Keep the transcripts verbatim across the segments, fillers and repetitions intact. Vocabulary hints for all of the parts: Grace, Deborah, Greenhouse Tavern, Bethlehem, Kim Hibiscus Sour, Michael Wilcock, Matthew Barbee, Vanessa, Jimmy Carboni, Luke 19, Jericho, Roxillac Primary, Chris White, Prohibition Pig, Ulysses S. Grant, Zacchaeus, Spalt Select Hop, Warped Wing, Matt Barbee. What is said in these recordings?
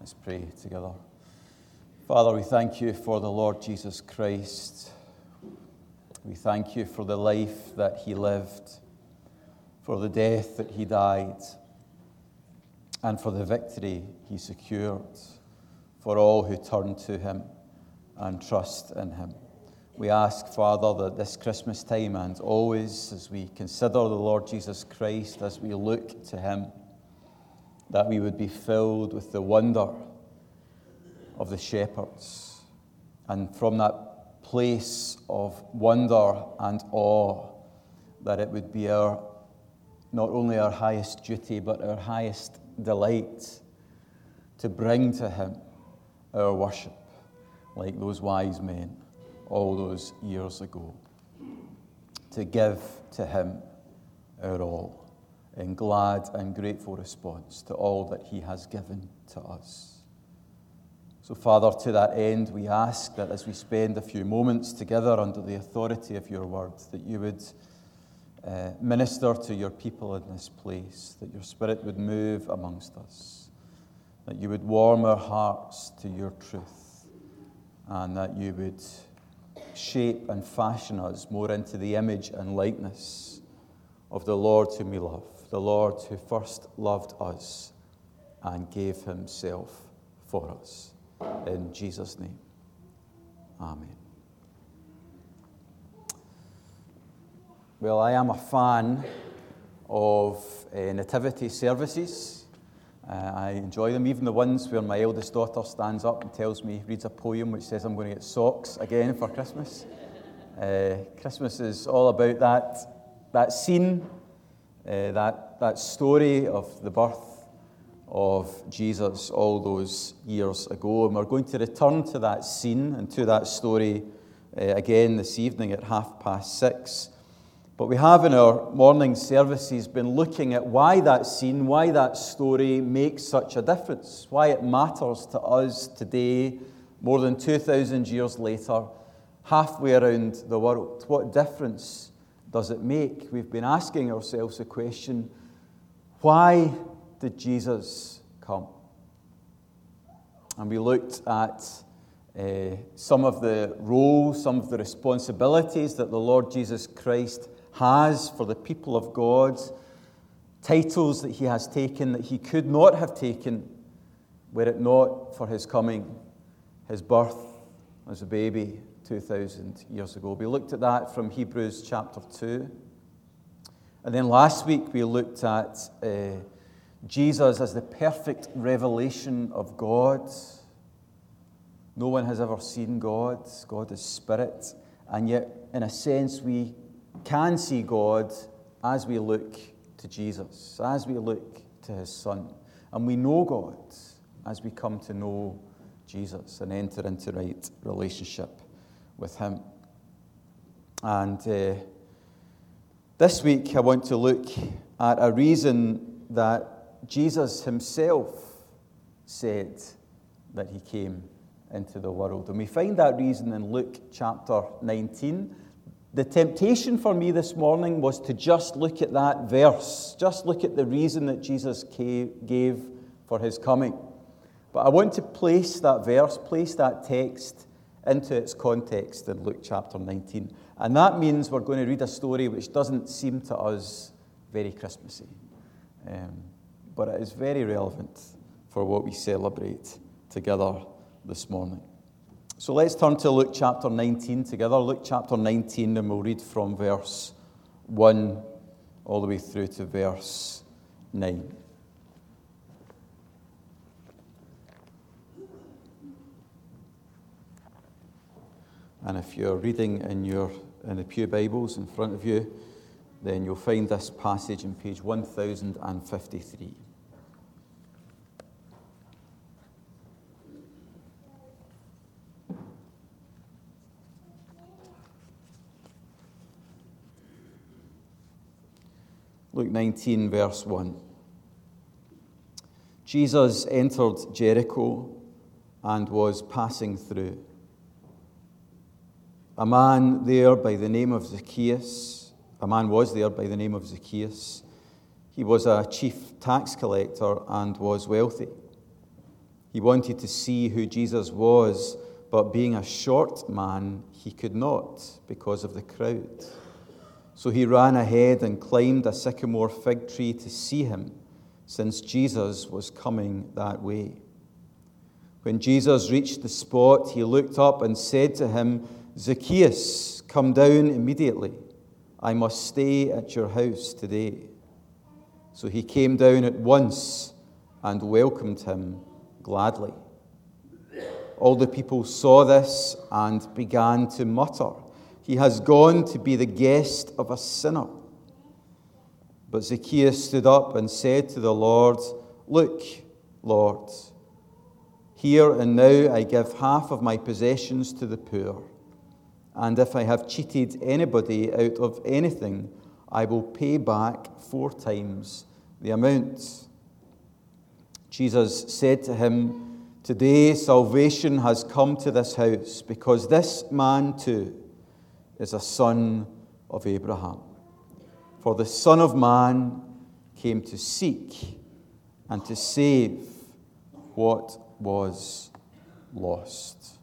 Let's pray together. Father, we thank you for the Lord Jesus Christ. We thank you for the life that he lived, for the death that he died, and for the victory he secured for all who turn to him and trust in him. We ask, Father, that this Christmas time and always as we consider the Lord Jesus Christ, as we look to him, that we would be filled with the wonder of the shepherds. And from that place of wonder and awe, that it would be our not only our highest duty, but our highest delight to bring to him our worship, like those wise men all those years ago, to give to him our all, in glad and grateful response to all that he has given to us. So, Father, to that end, we ask that as we spend a few moments together under the authority of your word, that you would uh, minister to your people in this place, that your spirit would move amongst us, that you would warm our hearts to your truth, and that you would shape and fashion us more into the image and likeness of the Lord whom we love, the Lord who first loved us and gave himself for us. In Jesus' name, amen. Well, I am a fan of uh, nativity services. Uh, I enjoy them, even the ones where my eldest daughter stands up and tells me, reads a poem which says I'm going to get socks again for Christmas. Uh, Christmas is all about that that scene, uh, that, that story of the birth of Jesus all those years ago. And we're going to return to that scene and to that story uh, again this evening at half past six. But we have in our morning services been looking at why that scene, why that story makes such a difference, why it matters to us today, more than two thousand years later, halfway around the world. What difference does it make? We've been asking ourselves the question, why did Jesus come? And we looked at uh, some of the roles, some of the responsibilities that the Lord Jesus Christ has for the people of God, titles that he has taken that he could not have taken were it not for his coming, his birth as a baby two thousand years ago. We looked at that from Hebrews chapter two. And then last week we looked at uh, Jesus as the perfect revelation of God. No one has ever seen God. God is spirit. And yet, in a sense, we can see God as we look to Jesus, as we look to his Son. And we know God as we come to know Jesus and enter into right relationship with him. And uh, this week I want to look at a reason that Jesus himself said that he came into the world. And we find that reason in Luke chapter nineteen. The temptation for me this morning was to just look at that verse, just look at the reason that Jesus gave for his coming. But I want to place that verse, place that text into its context in Luke chapter nineteen. And that means we're going to read a story which doesn't seem to us very Christmassy. Um, but it is very relevant for what we celebrate together this morning. So let's turn to Luke chapter nineteen together. Luke chapter nineteen, and we'll read from verse one all the way through to verse nine. And if you're reading in your in the Pew Bibles in front of you, then you'll find this passage on page one thousand fifty-three. Luke nineteen, verse one. Jesus entered Jericho and was passing through. A man there by the name of Zacchaeus, a man was there by the name of Zacchaeus. He was a chief tax collector and was wealthy. He He wanted to see who Jesus was, but being a short man, he could not because of the crowd. So he ran ahead and climbed a sycamore fig tree to see him, since Jesus was coming that way. When Jesus reached the spot, he looked up and said to him, "Zacchaeus, come down immediately. I must stay at your house today." So he came down at once and welcomed him gladly. All the people saw this and began to mutter, "He has gone to be the guest of a sinner." But Zacchaeus stood up and said to the Lord, "Look, Lord, here and now I give half of my possessions to the poor, and if I have cheated anybody out of anything, I will pay back four times the amount." Jesus said to him, "Today salvation has come to this house, because this man too is a son of Abraham. For the Son of Man came to seek and to save what was lost."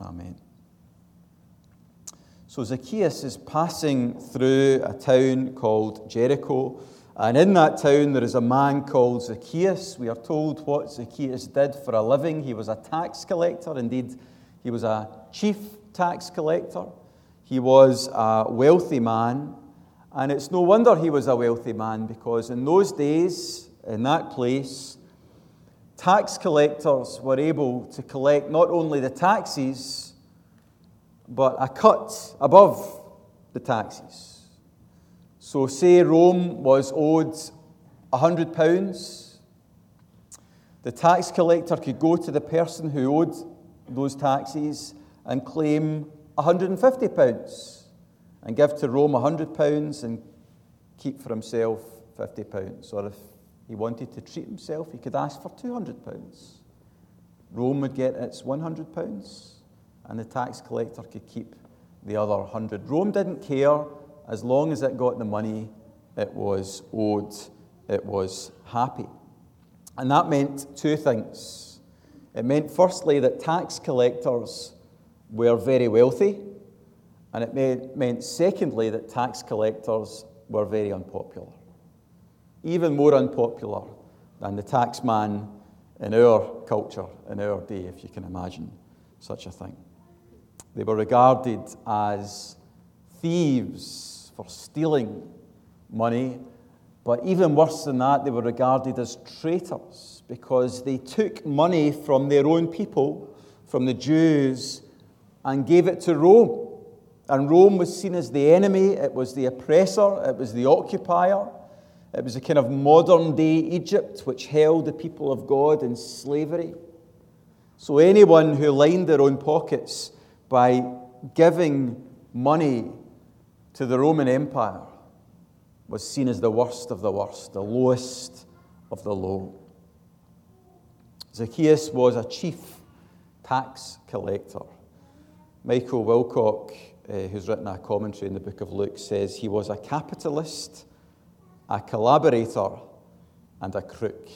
Amen. So Zacchaeus is passing through a town called Jericho, and in that town there is a man called Zacchaeus. We are told what Zacchaeus did for a living. He was a tax collector. Indeed, he was a chief tax collector. He was a wealthy man. And it's no wonder he was a wealthy man, because in those days, in that place, tax collectors were able to collect not only the taxes, but a cut above the taxes. So say Rome was owed one hundred pounds, the tax collector could go to the person who owed those taxes and claim one hundred fifty pounds. And give to Rome one hundred pounds and keep for himself fifty pounds. Or if he wanted to treat himself, he could ask for two hundred pounds. Rome would get its one hundred pounds, and the tax collector could keep the other one hundred. Rome didn't care. As long as it got the money it was owed, it was happy. And that meant two things. It meant, firstly, that tax collectors were very wealthy. And it meant, secondly, that tax collectors were very unpopular, even more unpopular than the tax man in our culture, in our day, if you can imagine such a thing. They were regarded as thieves for stealing money, but even worse than that, they were regarded as traitors because they took money from their own people, from the Jews, and gave it to Rome. And Rome was seen as the enemy, it was the oppressor, it was the occupier. It was a kind of modern-day Egypt which held the people of God in slavery. So anyone who lined their own pockets by giving money to the Roman Empire was seen as the worst of the worst, the lowest of the low. Zacchaeus was a chief tax collector. Michael Wilcock, Uh, who's written a commentary in the book of Luke, says he was a capitalist, a collaborator, and a crook.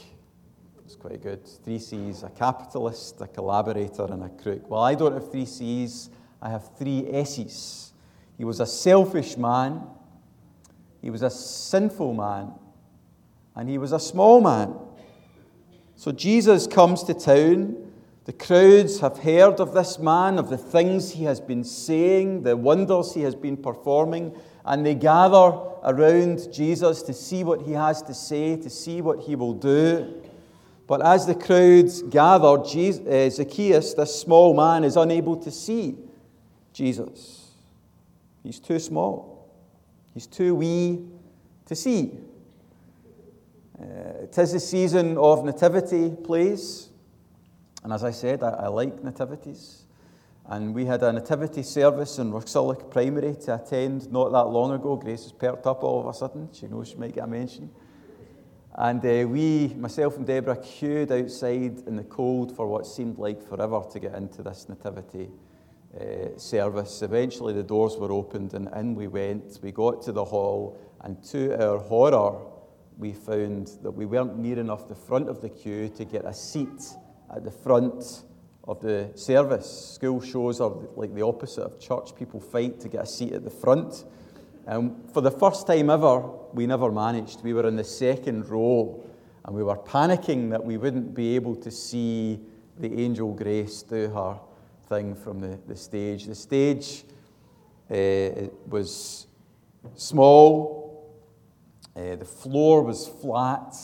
It's quite good. Three C's: a capitalist, a collaborator, and a crook. Well, I don't have three C's, I have three S's. He was a selfish man, he was a sinful man, and he was a small man. So Jesus comes to town. The crowds have heard of this man, of the things he has been saying, the wonders he has been performing, and they gather around Jesus to see what he has to say, to see what he will do. But as the crowds gather, Jesus, uh, Zacchaeus, this small man, is unable to see Jesus. He's too small. He's too wee to see. Uh, it is the season of nativity plays. And as I said, I, I like nativities. And we had a nativity service in Roxillac Primary to attend not that long ago. Grace has perked up all of a sudden. She knows she might get a mention. And uh, we, myself and Deborah, queued outside in the cold for what seemed like forever to get into this nativity uh, service. Eventually the doors were opened and in we went. We got to the hall, and to our horror, we found that we weren't near enough the front of the queue to get a seat at the front of the service. School shows are like the opposite of church. People fight to get a seat at the front. And for the first time ever, we never managed. We were in the second row, and we were panicking that we wouldn't be able to see the angel Grace do her thing from the, the stage. The stage uh, was small. Uh, the floor was flat.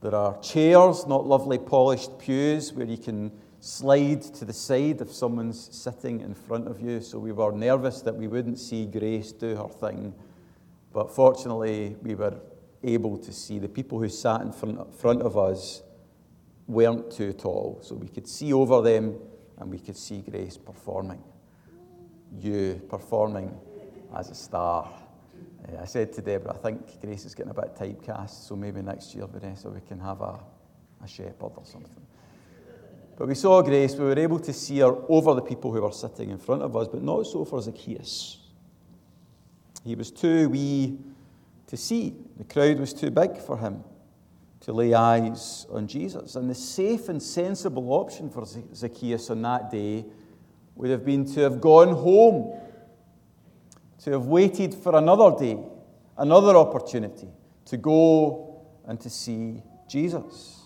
There are chairs, not lovely polished pews, where you can slide to the side if someone's sitting in front of you. So we were nervous that we wouldn't see Grace do her thing. But fortunately, we were able to see. The people who sat in front of us weren't too tall. So we could see over them, and we could see Grace performing. You performing as a star. I said to Deborah, I think Grace is getting a bit typecast, so maybe next year, Vanessa, we can have a, a shepherd or something. But we saw Grace. We were able to see her over the people who were sitting in front of us, but not so for Zacchaeus. He was too wee to see. The crowd was too big for him to lay eyes on Jesus. And the safe and sensible option for Zacchaeus on that day would have been to have gone home, to have waited for another day, another opportunity to go and to see Jesus.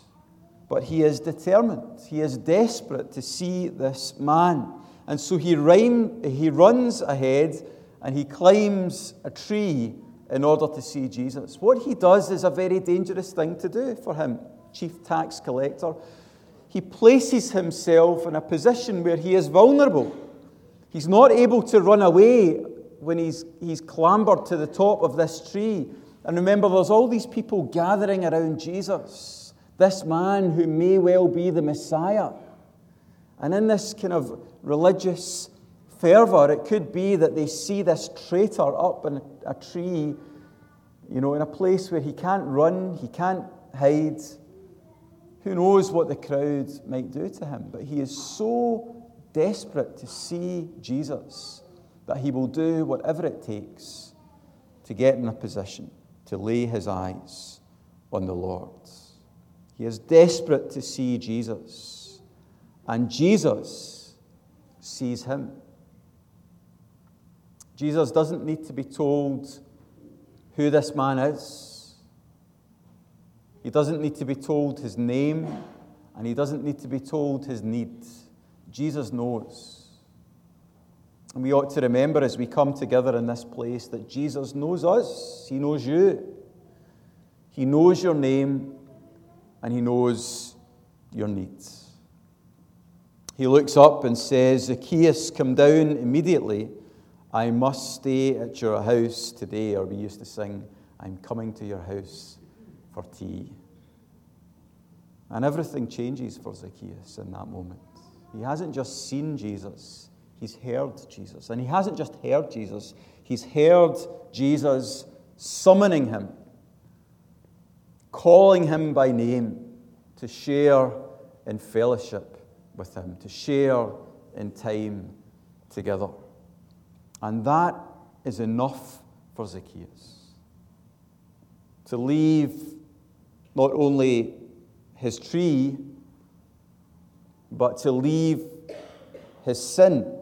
But he is determined. He is desperate to see this man. And so he, ran, he runs ahead and he climbs a tree in order to see Jesus. What he does is a very dangerous thing to do for him, chief tax collector. He places himself in a position where he is vulnerable. He's not able to run away when he's, he's clambered to the top of this tree. And remember, there's all these people gathering around Jesus, this man who may well be the Messiah. And in this kind of religious fervour, it could be that they see this traitor up in a tree, you know, in a place where he can't run, he can't hide. Who knows what the crowd might do to him? But he is so desperate to see Jesus that he will do whatever it takes to get in a position to lay his eyes on the Lord. He is desperate to see Jesus, and Jesus sees him. Jesus doesn't need to be told who this man is. He doesn't need to be told his name, and he doesn't need to be told his needs. Jesus knows. And we ought to remember as we come together in this place that Jesus knows us. He knows you. He knows your name. And he knows your needs. He looks up and says, Zacchaeus, come down immediately. I must stay at your house today. Or we used to sing, I'm coming to your house for tea. And everything changes for Zacchaeus in that moment. He hasn't just seen Jesus, he's heard Jesus. And he hasn't just heard Jesus, he's heard Jesus summoning him, calling him by name to share in fellowship with him, to share in time together. And that is enough for Zacchaeus to leave not only his tree, but to leave his sin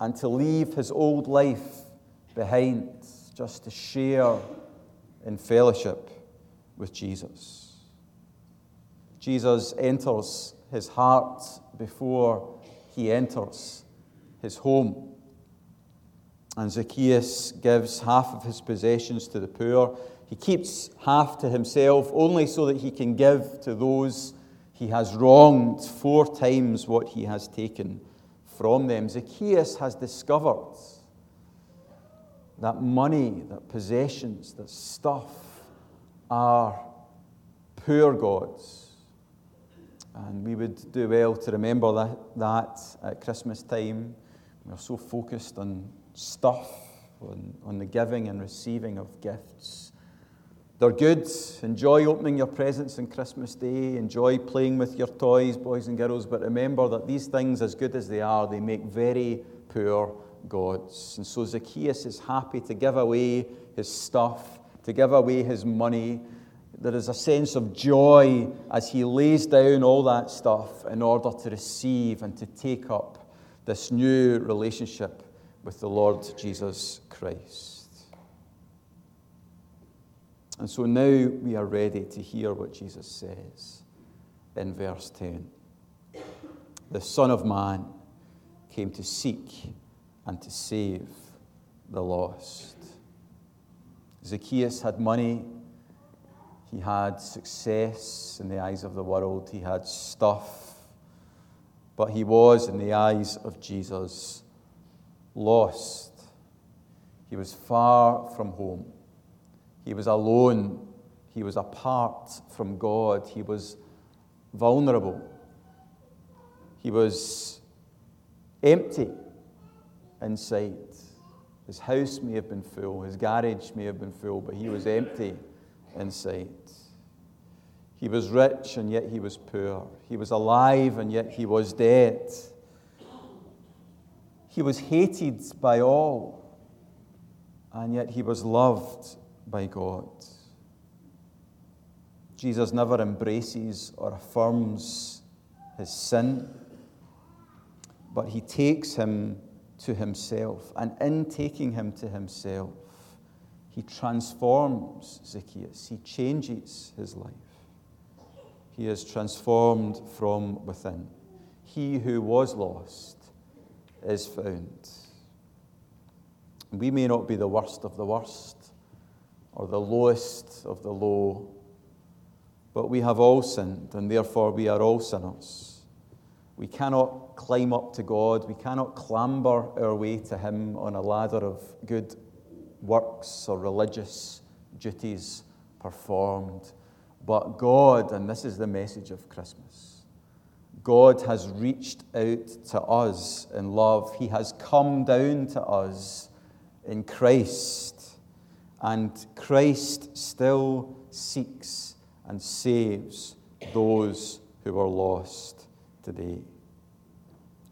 and to leave his old life behind, just to share in fellowship with Jesus. Jesus enters his heart before he enters his home. And Zacchaeus gives half of his possessions to the poor. He keeps half to himself only so that he can give to those he has wronged four times what he has taken from them. Zacchaeus has discovered that money, that possessions, that stuff are poor gods. And we would do well to remember that, that at Christmas time. We're so focused on stuff, on, on the giving and receiving of gifts. They're good. Enjoy opening your presents on Christmas Day. Enjoy playing with your toys, boys and girls. But remember that these things, as good as they are, they make very poor gods. And so Zacchaeus is happy to give away his stuff, to give away his money, There is a sense of joy as he lays down all that stuff in order to receive and to take up this new relationship with the Lord Jesus Christ. And so now we are ready to hear what Jesus says in verse ten. The Son of Man came to seek and to save the lost. Zacchaeus had money. He had success in the eyes of the world. He had stuff. But he was, in the eyes of Jesus, lost. He was far from home. He was alone. He was apart from God. He was vulnerable. He was empty inside. His house may have been full. His garage may have been full, but he was empty inside. He was rich and yet he was poor. He was alive and yet he was dead. He was hated by all and yet he was loved by God. Jesus never embraces or affirms his sin, but he takes him to himself, and in taking him to himself, he transforms Zacchaeus. He changes his life. He is transformed from within. He who was lost is found. We may not be the worst of the worst or the lowest of the low, but we have all sinned, and therefore we are all sinners. We cannot climb up to God. We cannot clamber our way to him on a ladder of good works or religious duties performed. But God, and this is the message of Christmas, God has reached out to us in love. He has come down to us in Christ, and Christ still seeks and saves those who are lost today.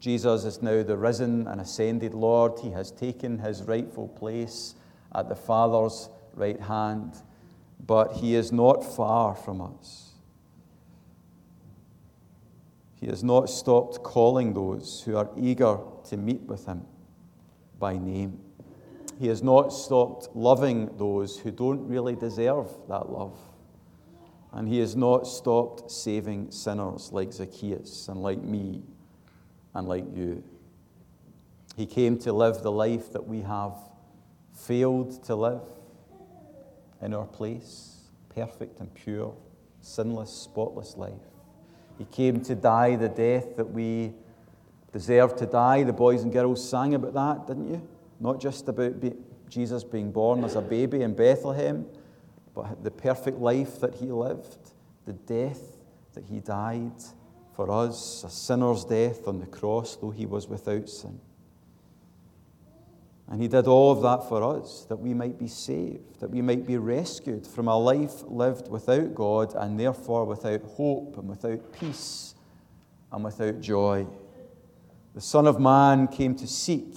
Jesus is now the risen and ascended Lord. He has taken his rightful place at the Father's right hand, but he is not far from us. He has not stopped calling those who are eager to meet with him by name. He has not stopped loving those who don't really deserve that love. And he has not stopped saving sinners like Zacchaeus and like me and like you. He came to live the life that we have failed to live in our place, perfect and pure, sinless, spotless life. He came to die the death that we deserve to die. The boys and girls sang about that, didn't you? Not just about be- Jesus being born as a baby in Bethlehem, but the perfect life that he lived, the death that he died for us, a sinner's death on the cross, though he was without sin. And he did all of that for us, that we might be saved, that we might be rescued from a life lived without God and therefore without hope and without peace and without joy. The Son of Man came to seek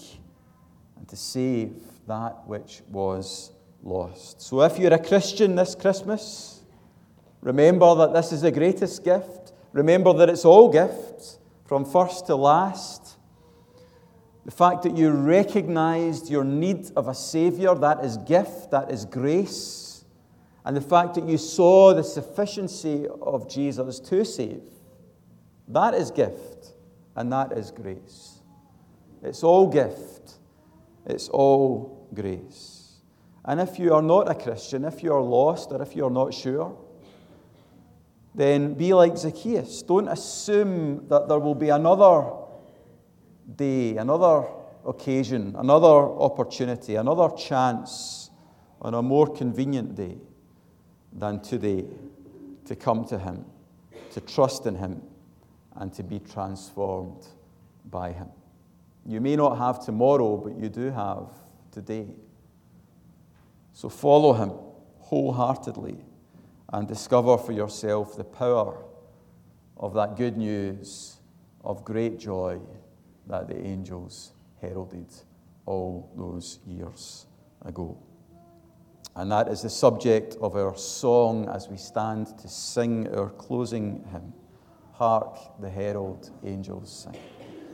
and to save that which was lost. So if you're a Christian this Christmas, remember that this is the greatest gift. Remember that it's all gifts, from first to last. The fact that you recognized your need of a Savior, that is gift, that is grace. And the fact that you saw the sufficiency of Jesus to save, that is gift, and that is grace. It's all gift. It's all grace. And if you are not a Christian, if you are lost, or if you are not sure, then be like Zacchaeus. Don't assume that there will be another day, another occasion, another opportunity, another chance on a more convenient day than today to come to him, to trust in him, and to be transformed by him. You may not have tomorrow, but you do have today. So follow him wholeheartedly and discover for yourself the power of that good news of great joy that the angels heralded all those years ago. And that is the subject of our song as we stand to sing our closing hymn, Hark the Herald Angels Sing.